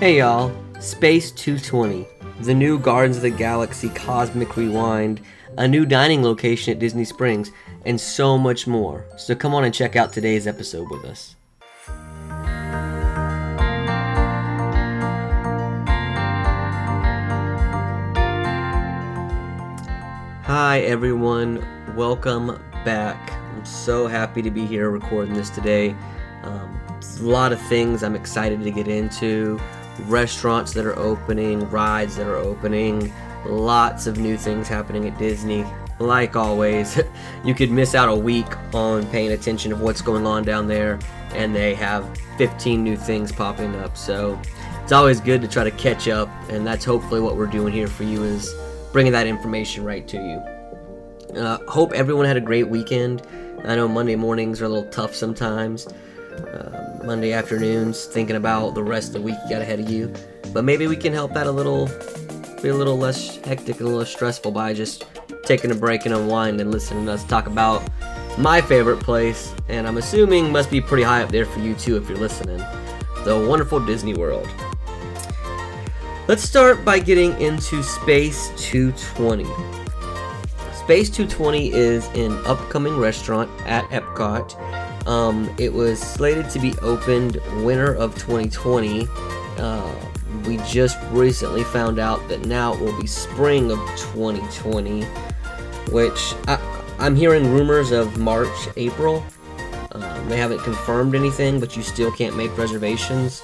Hey y'all, Space 220, the new Guardians of the Galaxy Cosmic Rewind, a new dining location at Disney Springs, and so much more. So come on and check out today's episode with us. Hi everyone, welcome back. I'm so happy to be here recording this today. A lot of things I'm excited to get into. Restaurants that are opening, rides that are opening, lots of new things happening at Disney. Like always, you could miss out a week on paying attention to what's going on down there, and they have 15 new things popping up. So it's always good to try to catch up, and that's hopefully what we're doing here for you, is bringing that information right to you. Hope everyone had a great weekend. I know Monday mornings are a little tough sometimes. Monday afternoons, thinking about the rest of the week you got ahead of you, but maybe we can help that be a little less hectic and a little stressful by just taking a break and unwind and listening to us talk about my favorite place, and I'm assuming must be pretty high up there for you too if you're listening, the wonderful Disney World. Let's start by getting into Space 220. Space 220 is an upcoming restaurant at Epcot. It was slated to be opened winter of 2020. We just recently found out that now it will be spring of 2020, which I'm hearing rumors of March, April. They haven't confirmed anything, but you still can't make reservations.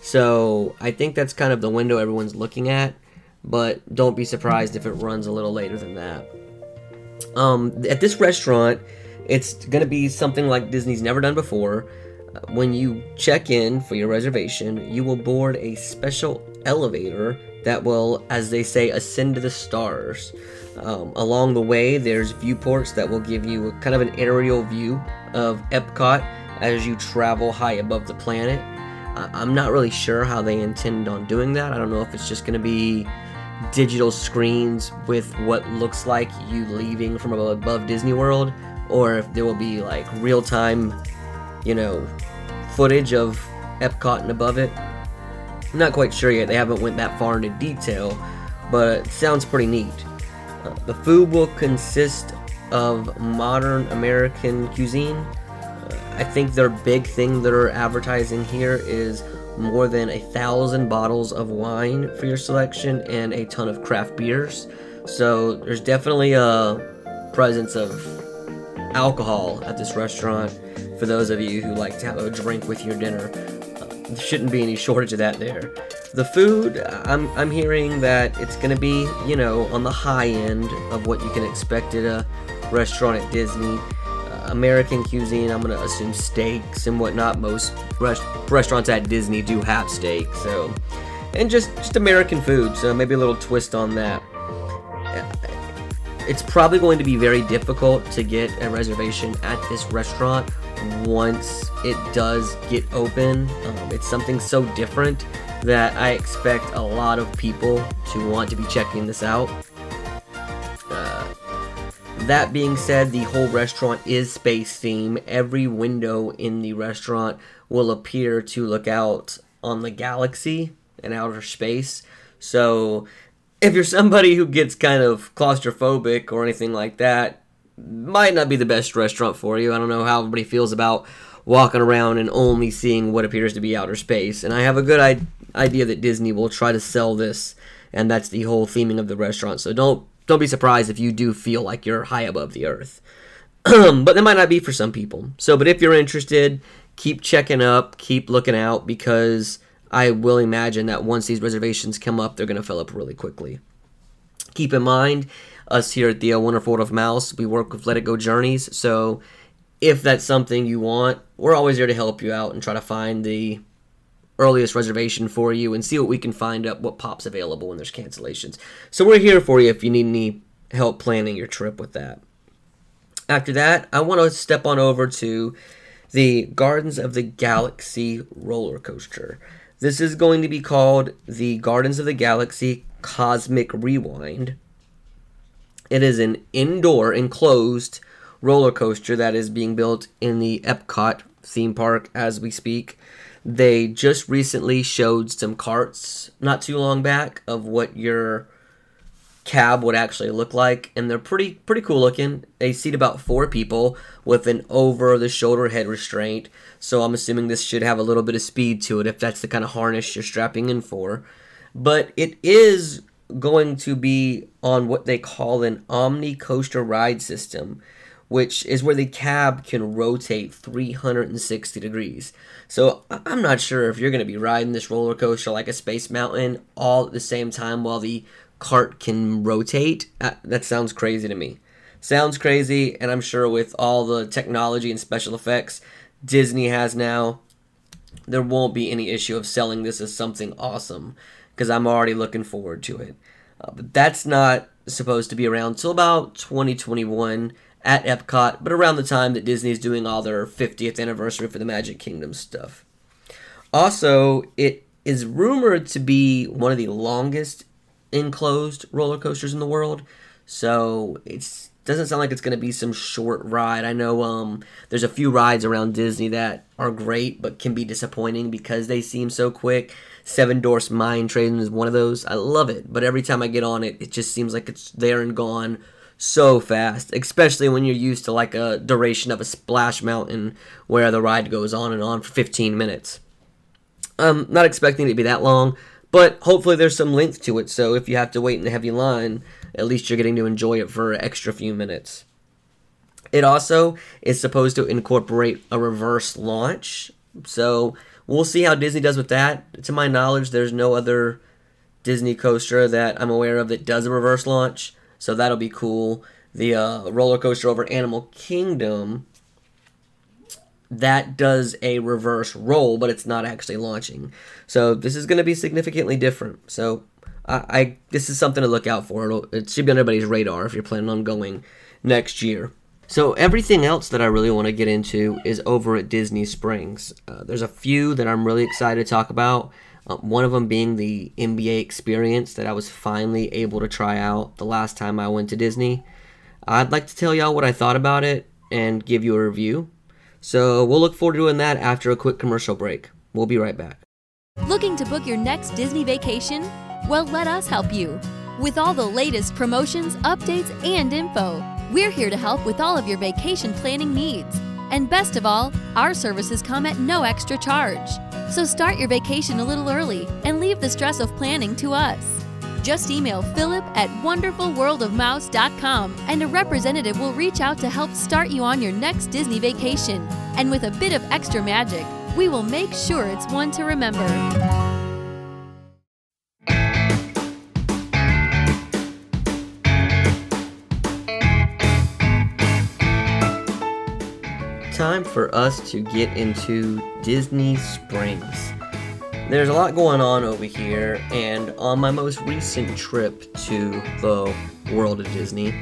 So I think that's kind of the window everyone's looking at, but don't be surprised if it runs a little later than that. At this restaurant, it's going to be something like Disney's never done before. When you check in for your reservation, you will board a special elevator that will, as they say, ascend to the stars. Along the way, there's viewports that will give you kind of an aerial view of Epcot as you travel high above the planet. I'm not really sure how they intend on doing that. I don't know if it's just going to be digital screens with what looks like you leaving from above Disney World, or if there will be like real-time, footage of Epcot and above it. I'm not quite sure yet. They haven't went that far into detail, but it sounds pretty neat. The food will consist of modern American cuisine. I think their big thing that are advertising here is more than 1,000 bottles of wine for your selection and a ton of craft beers. So there's definitely a presence of alcohol at this restaurant for those of you who like to have a drink with your dinner. There shouldn't be any shortage of that there. The food, I'm hearing that it's going to be, on the high end of what you can expect at a restaurant at Disney. American cuisine, I'm going to assume steaks and whatnot. Most restaurants at Disney do have steak, so, and just American food, so maybe a little twist on that. It's probably going to be very difficult to get a reservation at this restaurant once it does get open. It's something so different that I expect a lot of people to want to be checking this out. That being said, the whole restaurant is space themed. Every window in the restaurant will appear to look out on the galaxy and outer space. So if you're somebody who gets kind of claustrophobic or anything like that, might not be the best restaurant for you. I don't know how everybody feels about walking around and only seeing what appears to be outer space. And I have a good idea that Disney will try to sell this, and that's the whole theming of the restaurant. So don't be surprised if you do feel like you're high above the earth. But that might not be for some people. So, but if you're interested, keep checking up, keep looking out, because I will imagine that once these reservations come up, they're going to fill up really quickly. Keep in mind, us here at the Wonderful World of Mouse, we work with Let It Go Journeys, so if that's something you want, we're always there to help you out and try to find the earliest reservation for you and see what we can find up, what pops available when there's cancellations. So we're here for you if you need any help planning your trip with that. After that, I want to step on over to the Guardians of the Galaxy roller coaster. This is going to be called the Guardians of the Galaxy Cosmic Rewind. It is an indoor, enclosed roller coaster that is being built in the Epcot theme park as we speak. They just recently showed some carts not too long back of what your cab would actually look like, and they're pretty cool looking. They seat about four people with an over-the-shoulder head restraint, so I'm assuming this should have a little bit of speed to it if that's the kind of harness you're strapping in for. But it is going to be on what they call an omni coaster ride system, which is where the cab can rotate 360 degrees. So I'm not sure if you're going to be riding this roller coaster like a Space Mountain all at the same time while the cart can rotate. That sounds crazy to me. Sounds crazy, and I'm sure with all the technology and special effects Disney has now, there won't be any issue of selling this as something awesome, because I'm already looking forward to it. But that's not supposed to be around till about 2021 at Epcot, but around the time that Disney's doing all their 50th anniversary for the Magic Kingdom stuff. Also, it is rumored to be one of the longest enclosed roller coasters in the world, so it doesn't sound like it's going to be some short ride. I know there's a few rides around Disney that are great but can be disappointing because they seem so quick. Seven Dwarfs Mine Train is one of those. I love it, but every time I get on it, it just seems like it's there and gone so fast, especially when you're used to like a duration of a Splash Mountain where the ride goes on and on for 15 minutes. I'm not expecting it to be that long, but hopefully there's some length to it, so if you have to wait in a heavy line, at least you're getting to enjoy it for an extra few minutes. It also is supposed to incorporate a reverse launch, so we'll see how Disney does with that. To my knowledge, there's no other Disney coaster that I'm aware of that does a reverse launch, so that'll be cool. The roller coaster over Animal Kingdom, that does a reverse roll, but it's not actually launching. So this is going to be significantly different. So this is something to look out for. It should be on everybody's radar if you're planning on going next year. So everything else that I really want to get into is over at Disney Springs. There's a few that I'm really excited to talk about. One of them being the NBA experience that I was finally able to try out the last time I went to Disney. I'd like to tell y'all what I thought about it and give you a review. So we'll look forward to doing that after a quick commercial break. We'll be right back. Looking to book your next Disney vacation? Well, let us help you. With all the latest promotions, updates, and info, we're here to help with all of your vacation planning needs. And best of all, our services come at no extra charge. So start your vacation a little early and leave the stress of planning to us. Just email Philip at wonderfulworldofmouse.com and a representative will reach out to help start you on your next Disney vacation. And with a bit of extra magic, we will make sure it's one to remember. Time for us to get into Disney Springs. There's a lot going on over here, and on my most recent trip to the world of Disney,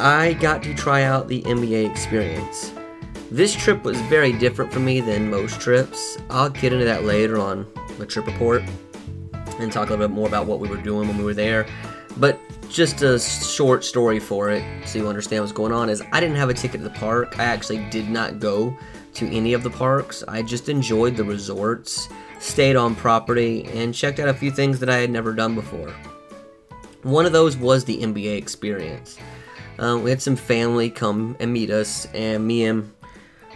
I got to try out the NBA experience. This trip was very different for me than most trips. I'll get into that later on the trip report and talk a little bit more about what we were doing when we were there. But just a short story for it, so you understand what's going on, is I didn't have a ticket to the park. I actually did not go to any of the parks. I just enjoyed the resorts, stayed on property, and checked out a few things that I had never done before. One of those was the NBA experience. We had some family come and meet us, and me and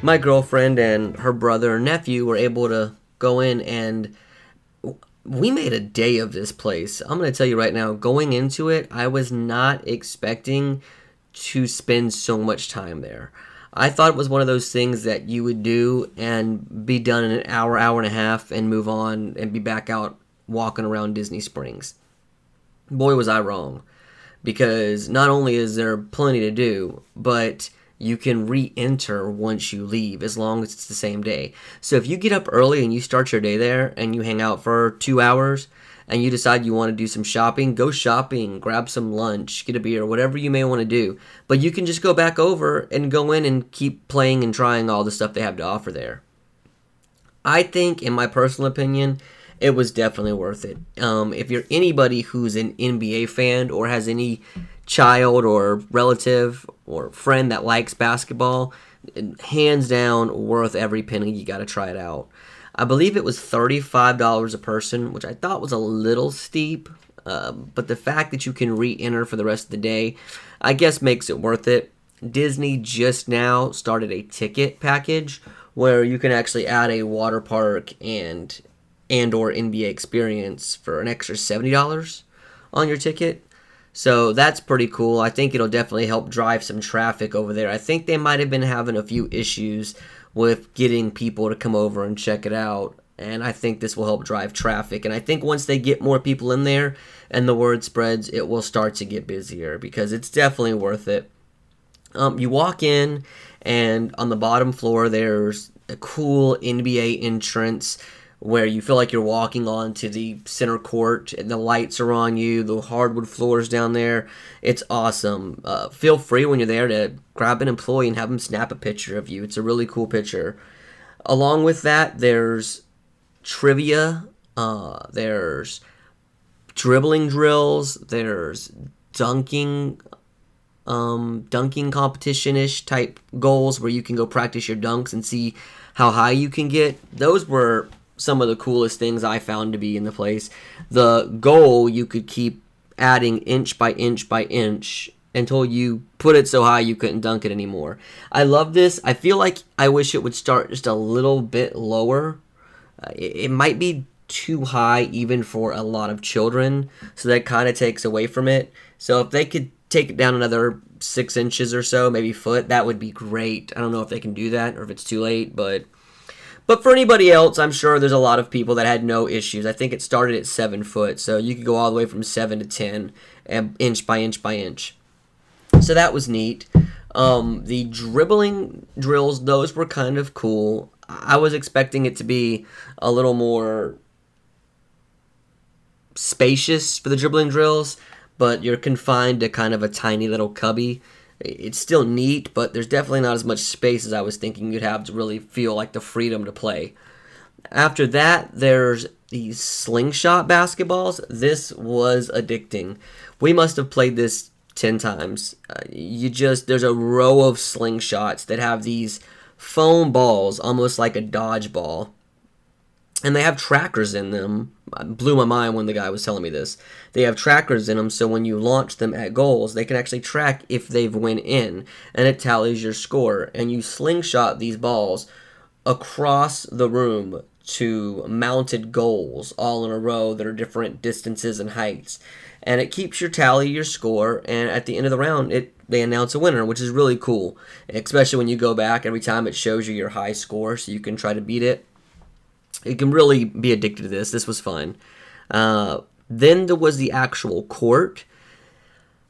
my girlfriend and her brother and nephew were able to go in, and we made a day of this place. I'm going to tell you right now, going into it, I was not expecting to spend so much time there. I thought it was one of those things that you would do and be done in an hour, hour and a half, and move on and be back out walking around Disney Springs. Boy, was I wrong. Because not only is there plenty to do, but you can re-enter once you leave, as long as it's the same day. So if you get up early and you start your day there, and you hang out for 2 hours, and you decide you want to do some shopping, go shopping, grab some lunch, get a beer, whatever you may want to do. But you can just go back over and go in and keep playing and trying all the stuff they have to offer there. I think, in my personal opinion, it was definitely worth it. If you're anybody who's an NBA fan or has any child or relative or friend that likes basketball, hands down, worth every penny. You got to try it out. I believe it was $35 a person, which I thought was a little steep, but the fact that you can re-enter for the rest of the day, I guess, makes it worth it. Disney just now started a ticket package where you can actually add a water park and or NBA experience for an extra $70 on your ticket. So that's pretty cool. I think it'll definitely help drive some traffic over there. I think they might have been having a few issues with getting people to come over and check it out. And I think this will help drive traffic. And I think once they get more people in there and the word spreads, it will start to get busier because it's definitely worth it. You walk in, and on the bottom floor, there's a cool NBA entrance where you feel like you're walking onto the center court, and the lights are on you, the hardwood floors down there. It's awesome. Feel free when you're there to grab an employee and have them snap a picture of you. It's a really cool picture. Along with that, there's trivia, there's dribbling drills, there's dunking competition-ish type goals where you can go practice your dunks and see how high you can get. Those were some of the coolest things I found to be in the place. The goal, you could keep adding inch by inch by inch until you put it so high you couldn't dunk it anymore. I love this. I feel like I wish it would start just a little bit lower. It might be too high even for a lot of children, so that kind of takes away from it. So if they could take it down another 6 inches or so, maybe foot, that would be great. I don't know if they can do that or if it's too late, But for anybody else, I'm sure there's a lot of people that had no issues. I think it started at 7 foot, so you could go all the way from 7 to 10, inch by inch by inch. So that was neat. The dribbling drills, those were kind of cool. I was expecting it to be a little more spacious for the dribbling drills, but you're confined to kind of a tiny little cubby. It's still neat, but there's definitely not as much space as I was thinking you'd have to really feel like the freedom to play. After that, there's these slingshot basketballs. This was addicting. We must have played this 10 times. There's a row of slingshots that have these foam balls, almost like a dodgeball. And they have trackers in them. It blew my mind when the guy was telling me this. They have trackers in them, so when you launch them at goals, they can actually track if they've went in, and it tallies your score. And you slingshot these balls across the room to mounted goals all in a row that are different distances and heights. And it keeps your tally, your score, and at the end of the round, they announce a winner, which is really cool, especially when you go back every time it shows you your high score so you can try to beat it. You can really be addicted to this. This was fun. Then there was the actual court.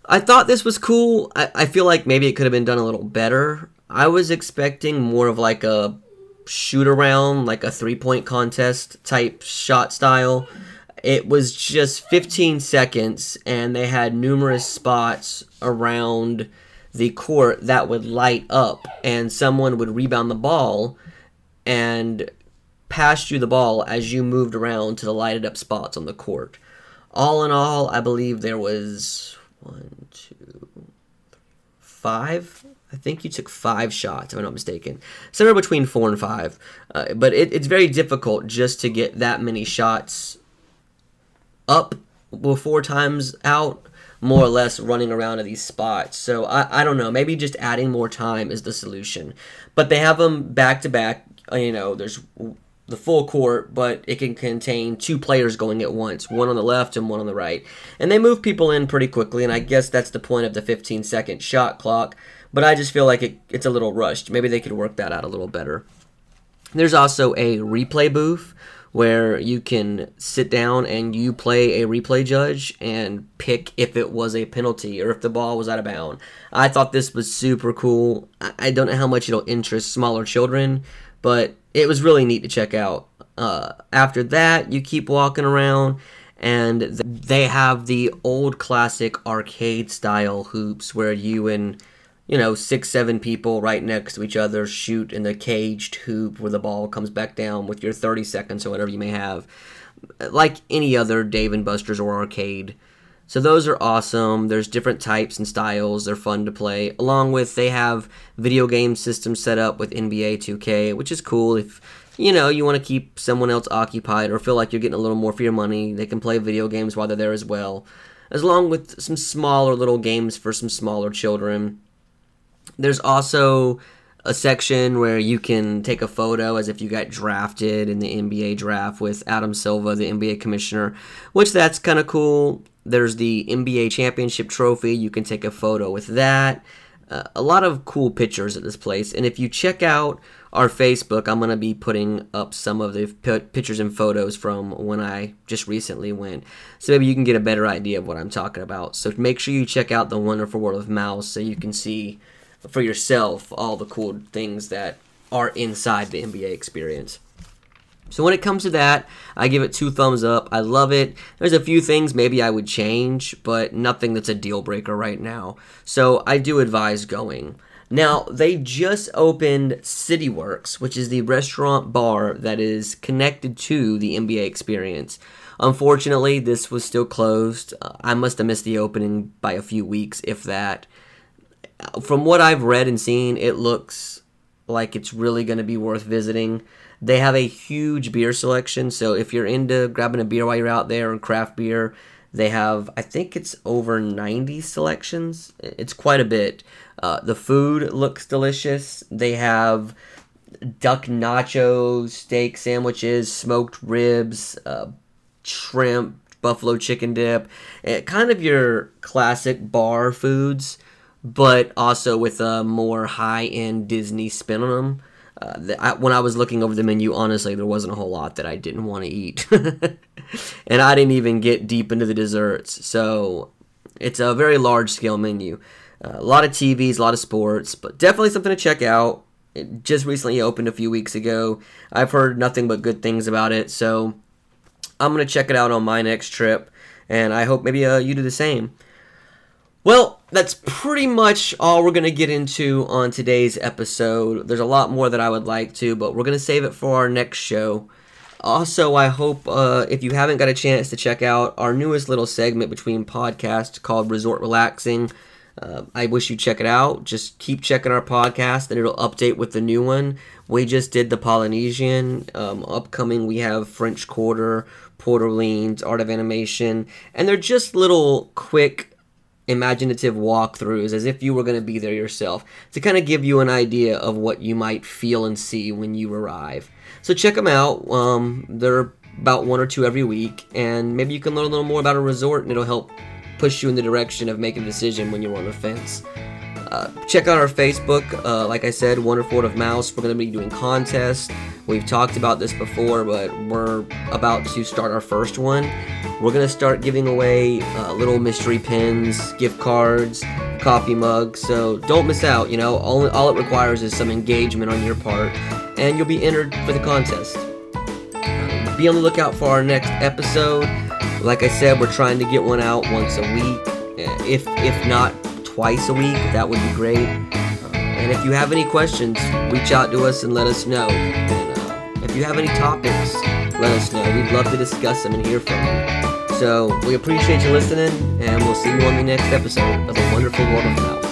I thought this was cool. I feel like maybe it could have been done a little better. I was expecting more of like a shoot-around, like a three-point contest type shot style. It was just 15 seconds, and they had numerous spots around the court that would light up, and someone would rebound the ball and passed you the ball as you moved around to the lighted up spots on the court. All in all, I believe there was 1, 2, 3, 5. I think you took 5 shots, if I'm not mistaken. Somewhere between 4 and 5. But it's very difficult just to get that many shots up before time's out, more or less running around to these spots. So I don't know, maybe just adding more time is the solution. But they have them back to back. You know, there's the full court, but it can contain 2 players going at once, one on the left and one on the right. And they move people in pretty quickly, and I guess that's the point of the 15-second shot clock, but I just feel like it's a little rushed. Maybe they could work that out a little better. There's also a replay booth where you can sit down and you play a replay judge and pick if it was a penalty or if the ball was out of bounds. I thought this was super cool. I don't know how much it'll interest smaller children, but it was really neat to check out. After that, you keep walking around, and they have the old classic arcade-style hoops where you and, 6, 7 people right next to each other shoot in the caged hoop where the ball comes back down with your 30 seconds or whatever you may have, like any other Dave & Buster's or arcade. So those are awesome. There's different types and styles. They're fun to play. Along with, they have video game systems set up with NBA 2K, which is cool. If, you know, you want to keep someone else occupied or feel like you're getting a little more for your money, they can play video games while they're there as well. As long with some smaller little games for some smaller children. There's also a section where you can take a photo as if you got drafted in the NBA draft with Adam Silver, the NBA commissioner, which that's kind of cool. There's the NBA championship trophy. You can take a photo with that. A lot of cool pictures at this place. And if you check out our Facebook, I'm going to be putting up some of the pictures and photos from when I just recently went. So maybe you can get a better idea of what I'm talking about. So make sure you check out the Wonderful World of Mouse so you can see for yourself all the cool things that are inside the NBA experience. So when it comes to that, I give it 2 thumbs up. I love it. There's a few things maybe I would change, but nothing that's a deal breaker right now. So I do advise going. Now, they just opened City Works, which is the restaurant bar that is connected to the NBA experience. Unfortunately, this was still closed. I must have missed the opening by a few weeks, if that. From what I've read and seen, it looks like it's really going to be worth visiting. They have a huge beer selection, so if you're into grabbing a beer while you're out there and craft beer, they have, I think it's over 90 selections. It's quite a bit. The food looks delicious. They have duck nachos, steak sandwiches, smoked ribs, shrimp, buffalo chicken dip, kind of your classic bar foods, but also with a more high-end Disney spin on them. When I was looking over the menu, honestly, there wasn't a whole lot that I didn't want to eat. And I didn't even get deep into the desserts. So it's a very large-scale menu. A lot of TVs, a lot of sports, but definitely something to check out. It just recently opened a few weeks ago. I've heard nothing but good things about it. So I'm going to check it out on my next trip. And I hope maybe you do the same. Well, that's pretty much all we're going to get into on today's episode. There's a lot more that I would like to, but we're going to save it for our next show. Also, I hope if you haven't got a chance to check out our newest little segment between podcasts called Resort Relaxing, I wish you'd check it out. Just keep checking our podcast, and it'll update with the new one. We just did the Polynesian. Upcoming, we have French Quarter, Port Orleans, Art of Animation, and they're just little quick imaginative walkthroughs as if you were going to be there yourself to kind of give you an idea of what you might feel and see when you arrive. So check them out. They're about 1 or 2 every week, and maybe you can learn a little more about a resort, and it'll help push you in the direction of making a decision when you're on the fence. Check out our Facebook. Like I said, Wonderful World of Mouse. We're going to be doing contests. We've talked about this before, but we're about to start our first one. We're going to start giving away little mystery pins, gift cards, coffee mugs. So don't miss out. You know, all it requires is some engagement on your part, and you'll be entered for the contest. Be on the lookout for our next episode. Like I said, we're trying to get one out once a week. If not, twice a week. That would be great. And if you have any questions, reach out to us and let us know. And if you have any topics, let us know. We'd love to discuss them and hear from you. So we appreciate you listening, and we'll see you on the next episode of The Wonderful World of Mouse.